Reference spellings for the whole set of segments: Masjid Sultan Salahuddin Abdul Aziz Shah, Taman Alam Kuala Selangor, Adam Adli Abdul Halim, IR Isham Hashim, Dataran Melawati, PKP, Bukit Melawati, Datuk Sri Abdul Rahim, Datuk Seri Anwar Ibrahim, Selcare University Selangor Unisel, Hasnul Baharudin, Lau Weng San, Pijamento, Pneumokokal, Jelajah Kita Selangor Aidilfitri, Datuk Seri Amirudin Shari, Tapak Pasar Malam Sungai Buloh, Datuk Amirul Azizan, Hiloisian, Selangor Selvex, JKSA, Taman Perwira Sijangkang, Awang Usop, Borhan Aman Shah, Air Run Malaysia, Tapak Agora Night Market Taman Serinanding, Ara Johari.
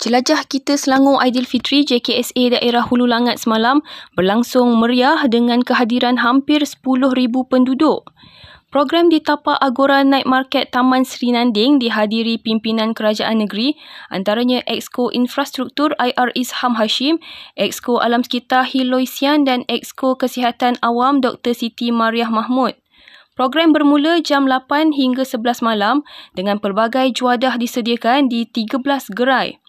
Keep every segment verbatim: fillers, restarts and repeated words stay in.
Jelajah Kita Selangor Aidilfitri J K S A daerah Hulu Langat semalam berlangsung meriah dengan kehadiran hampir sepuluh ribu penduduk. Program di Tapak Agora Night Market Taman Serinanding dihadiri pimpinan kerajaan negeri, antaranya Exco Infrastruktur I R Isham Hashim, Exco Alam Sekitar Hiloisian dan Exco Kesihatan Awam Dr Siti Maria Mahmud. Program bermula jam lapan hingga sebelas malam dengan pelbagai juadah disediakan di tiga belas gerai.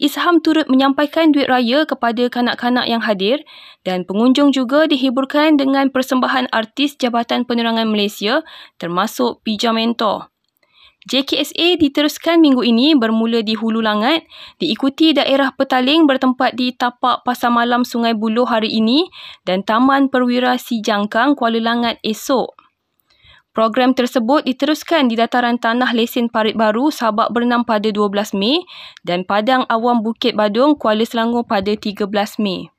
Isham turut menyampaikan duit raya kepada kanak-kanak yang hadir dan pengunjung juga dihiburkan dengan persembahan artis Jabatan Penerangan Malaysia termasuk Pijamento. J K S A diteruskan minggu ini bermula di Hulu Langat, diikuti daerah Petaling bertempat di Tapak Pasar Malam Sungai Buloh hari ini dan Taman Perwira Sijangkang Kuala Langat esok. Program tersebut diteruskan di Dataran Tanah Lesin Parit Baru Sabak Bernam pada dua belas Mei dan Padang Awam Bukit Badong Kuala Selangor pada tiga belas Mei.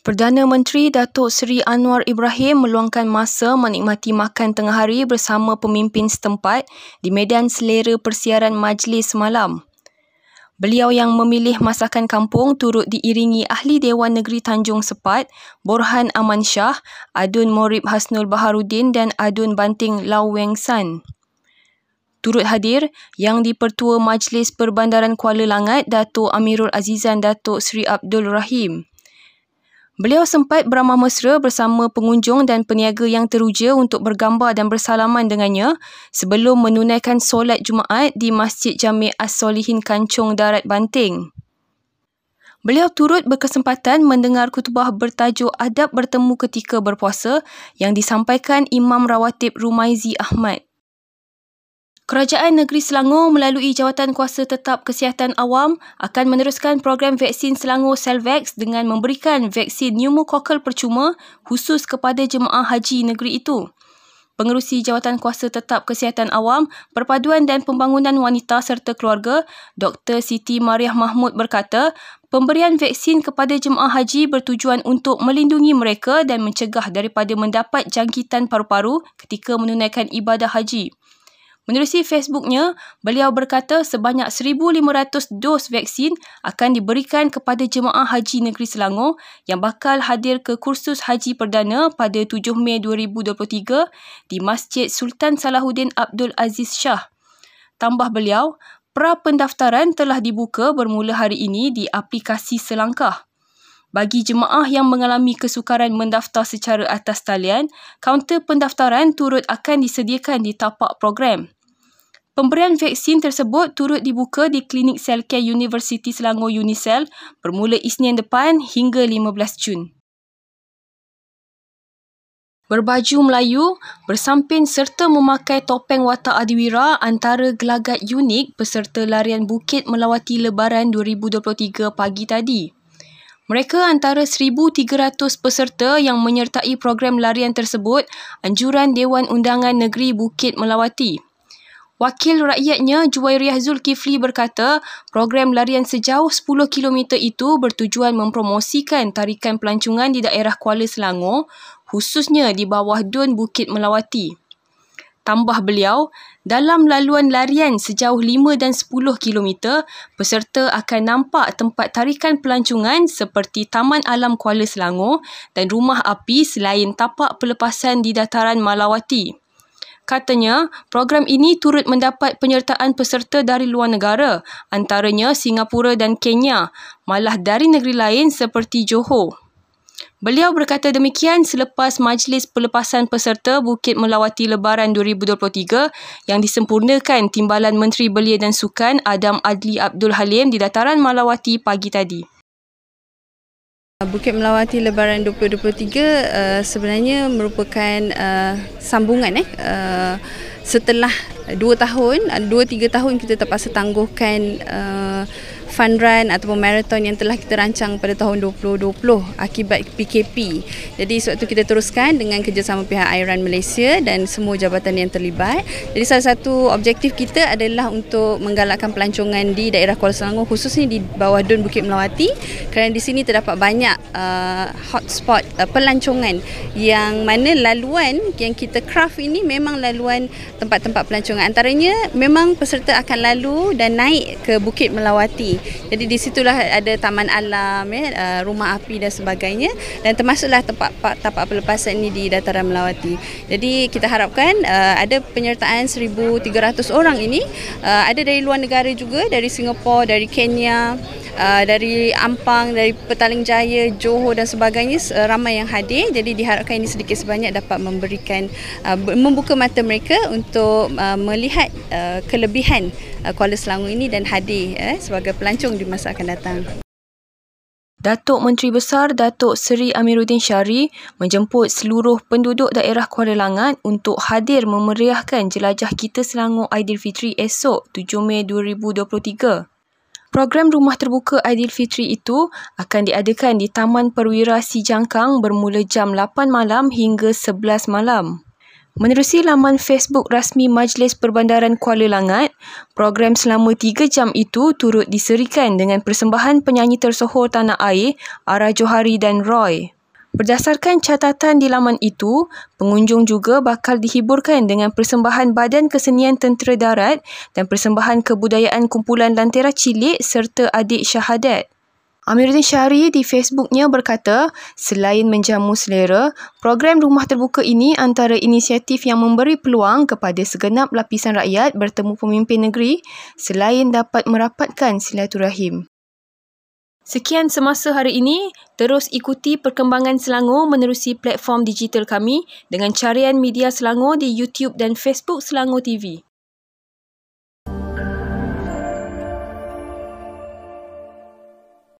Perdana Menteri Datuk Seri Anwar Ibrahim meluangkan masa menikmati makan tengah hari bersama pemimpin setempat di Medan Selera persiaran majlis semalam. Beliau yang memilih masakan kampung turut diiringi Ahli Dewan Negeri Tanjung Sepat, Borhan Aman Shah, Adun Morib Hasnul Baharudin dan Adun Banting Lau Weng San. Turut hadir yang dipertua Majlis Perbandaran Kuala Langat, Datuk Amirul Azizan, Datuk Sri Abdul Rahim. Beliau sempat beramah mesra bersama pengunjung dan peniaga yang teruja untuk bergambar dan bersalaman dengannya sebelum menunaikan solat Jumaat di Masjid Jami' As-Solihin Kancong Darat Banting. Beliau turut berkesempatan mendengar khutbah bertajuk Adab Bertemu Ketika Berpuasa yang disampaikan Imam Rawatib Rumaizi Ahmad. Kerajaan Negeri Selangor melalui Jawatan Kuasa Tetap Kesihatan Awam akan meneruskan program vaksin Selangor Selvex dengan memberikan vaksin pneumokokal percuma khusus kepada jemaah haji negeri itu. Pengerusi Jawatan Kuasa Tetap Kesihatan Awam, Perpaduan dan Pembangunan Wanita serta Keluarga, Dr Siti Maria Mahmud berkata, pemberian vaksin kepada jemaah haji bertujuan untuk melindungi mereka dan mencegah daripada mendapat jangkitan paru-paru ketika menunaikan ibadah haji. Menerusi Facebooknya, beliau berkata sebanyak seribu lima ratus dos vaksin akan diberikan kepada jemaah haji negeri Selangor yang bakal hadir ke kursus haji perdana pada tujuh Mei dua ribu dua puluh tiga di Masjid Sultan Salahuddin Abdul Aziz Shah. Tambah beliau, pra pendaftaran telah dibuka bermula hari ini di aplikasi Selangkah. Bagi jemaah yang mengalami kesukaran mendaftar secara atas talian, kaunter pendaftaran turut akan disediakan di tapak program. Pemberian vaksin tersebut turut dibuka di Klinik Selcare University Selangor Unisel bermula Isnin depan hingga lima belas Jun. Berbaju Melayu, bersamping serta memakai topeng watak adiwira antara gelagat unik peserta larian bukit melawati Lebaran dua ribu dua puluh tiga pagi tadi. Mereka antara seribu tiga ratus peserta yang menyertai program larian tersebut anjuran Dewan Undangan Negeri Bukit Melawati. Wakil rakyatnya Juwairiyah Zulkifli berkata, program larian sejauh sepuluh kilometer itu bertujuan mempromosikan tarikan pelancongan di daerah Kuala Selangor, khususnya di bawah dun Bukit Melawati. Tambah beliau, dalam laluan larian sejauh lima dan sepuluh kilometer, peserta akan nampak tempat tarikan pelancongan seperti Taman Alam Kuala Selangor dan rumah api selain tapak pelepasan di Dataran Melawati. Katanya, program ini turut mendapat penyertaan peserta dari luar negara, antaranya Singapura dan Kenya, malah dari negeri lain seperti Johor. Beliau berkata demikian selepas Majlis Pelepasan Peserta Bukit Melawati Lebaran dua ribu dua puluh tiga yang disempurnakan Timbalan Menteri Belia dan Sukan Adam Adli Abdul Halim di Dataran Melawati pagi tadi. Bukit Melawati Lebaran dua ribu dua puluh tiga uh, sebenarnya merupakan uh, sambungan eh uh, setelah dua tahun dua tiga tahun kita terpaksa tangguhkan uh, fun run ataupun marathon yang telah kita rancang pada tahun dua ribu dua puluh akibat P K P. Jadi sebab itu kita teruskan dengan kerjasama pihak Air Run Malaysia dan semua jabatan yang terlibat. Jadi salah satu objektif kita adalah untuk menggalakkan pelancongan di daerah Kuala Selangor, khususnya di bawah Dun Bukit Melawati, kerana di sini terdapat banyak uh, hotspot uh, pelancongan yang mana laluan yang kita craft ini memang laluan tempat-tempat pelancongan. Antaranya memang peserta akan lalu dan naik ke Bukit Melawati. Jadi di situlah ada taman alam, ya, rumah api dan sebagainya, dan termasuklah tempat tapak pelepasan ini di Dataran Melawati. Jadi kita harapkan uh, ada penyertaan seribu tiga ratus orang ini, uh, ada dari luar negara juga, dari Singapura, dari Kenya, uh, dari Ampang, dari Petaling Jaya, Johor dan sebagainya, uh, ramai yang hadir. Jadi diharapkan ini sedikit sebanyak dapat memberikan uh, membuka mata mereka untuk uh, melihat uh, kelebihan uh, Kuala Selangor ini dan hadir eh, sebagai pelancong di masa akan datang. Datuk Menteri Besar Datuk Seri Amirudin Shari menjemput seluruh penduduk daerah Kuala Langat untuk hadir memeriahkan Jelajah Kita Selangor Aidilfitri esok tujuh Mei dua ribu dua puluh tiga. Program Rumah Terbuka Aidilfitri itu akan diadakan di Taman Perwira Sijangkang bermula jam lapan malam hingga sebelas malam. Menerusi laman Facebook rasmi Majlis Perbandaran Kuala Langat, program selama tiga jam itu turut diserikan dengan persembahan penyanyi tersohor tanah air Ara Johari dan Roy. Berdasarkan catatan di laman itu, pengunjung juga bakal dihiburkan dengan persembahan Badan Kesenian Tentera Darat dan persembahan kebudayaan kumpulan Lantera Cilik serta Adik Syahadat. Amirudin Shari di Facebooknya berkata, selain menjamu selera, program Rumah Terbuka ini antara inisiatif yang memberi peluang kepada segenap lapisan rakyat bertemu pemimpin negeri selain dapat merapatkan silaturahim. Sekian semasa hari ini, terus ikuti perkembangan Selangor menerusi platform digital kami dengan carian Media Selangor di YouTube dan Facebook Selangor T V.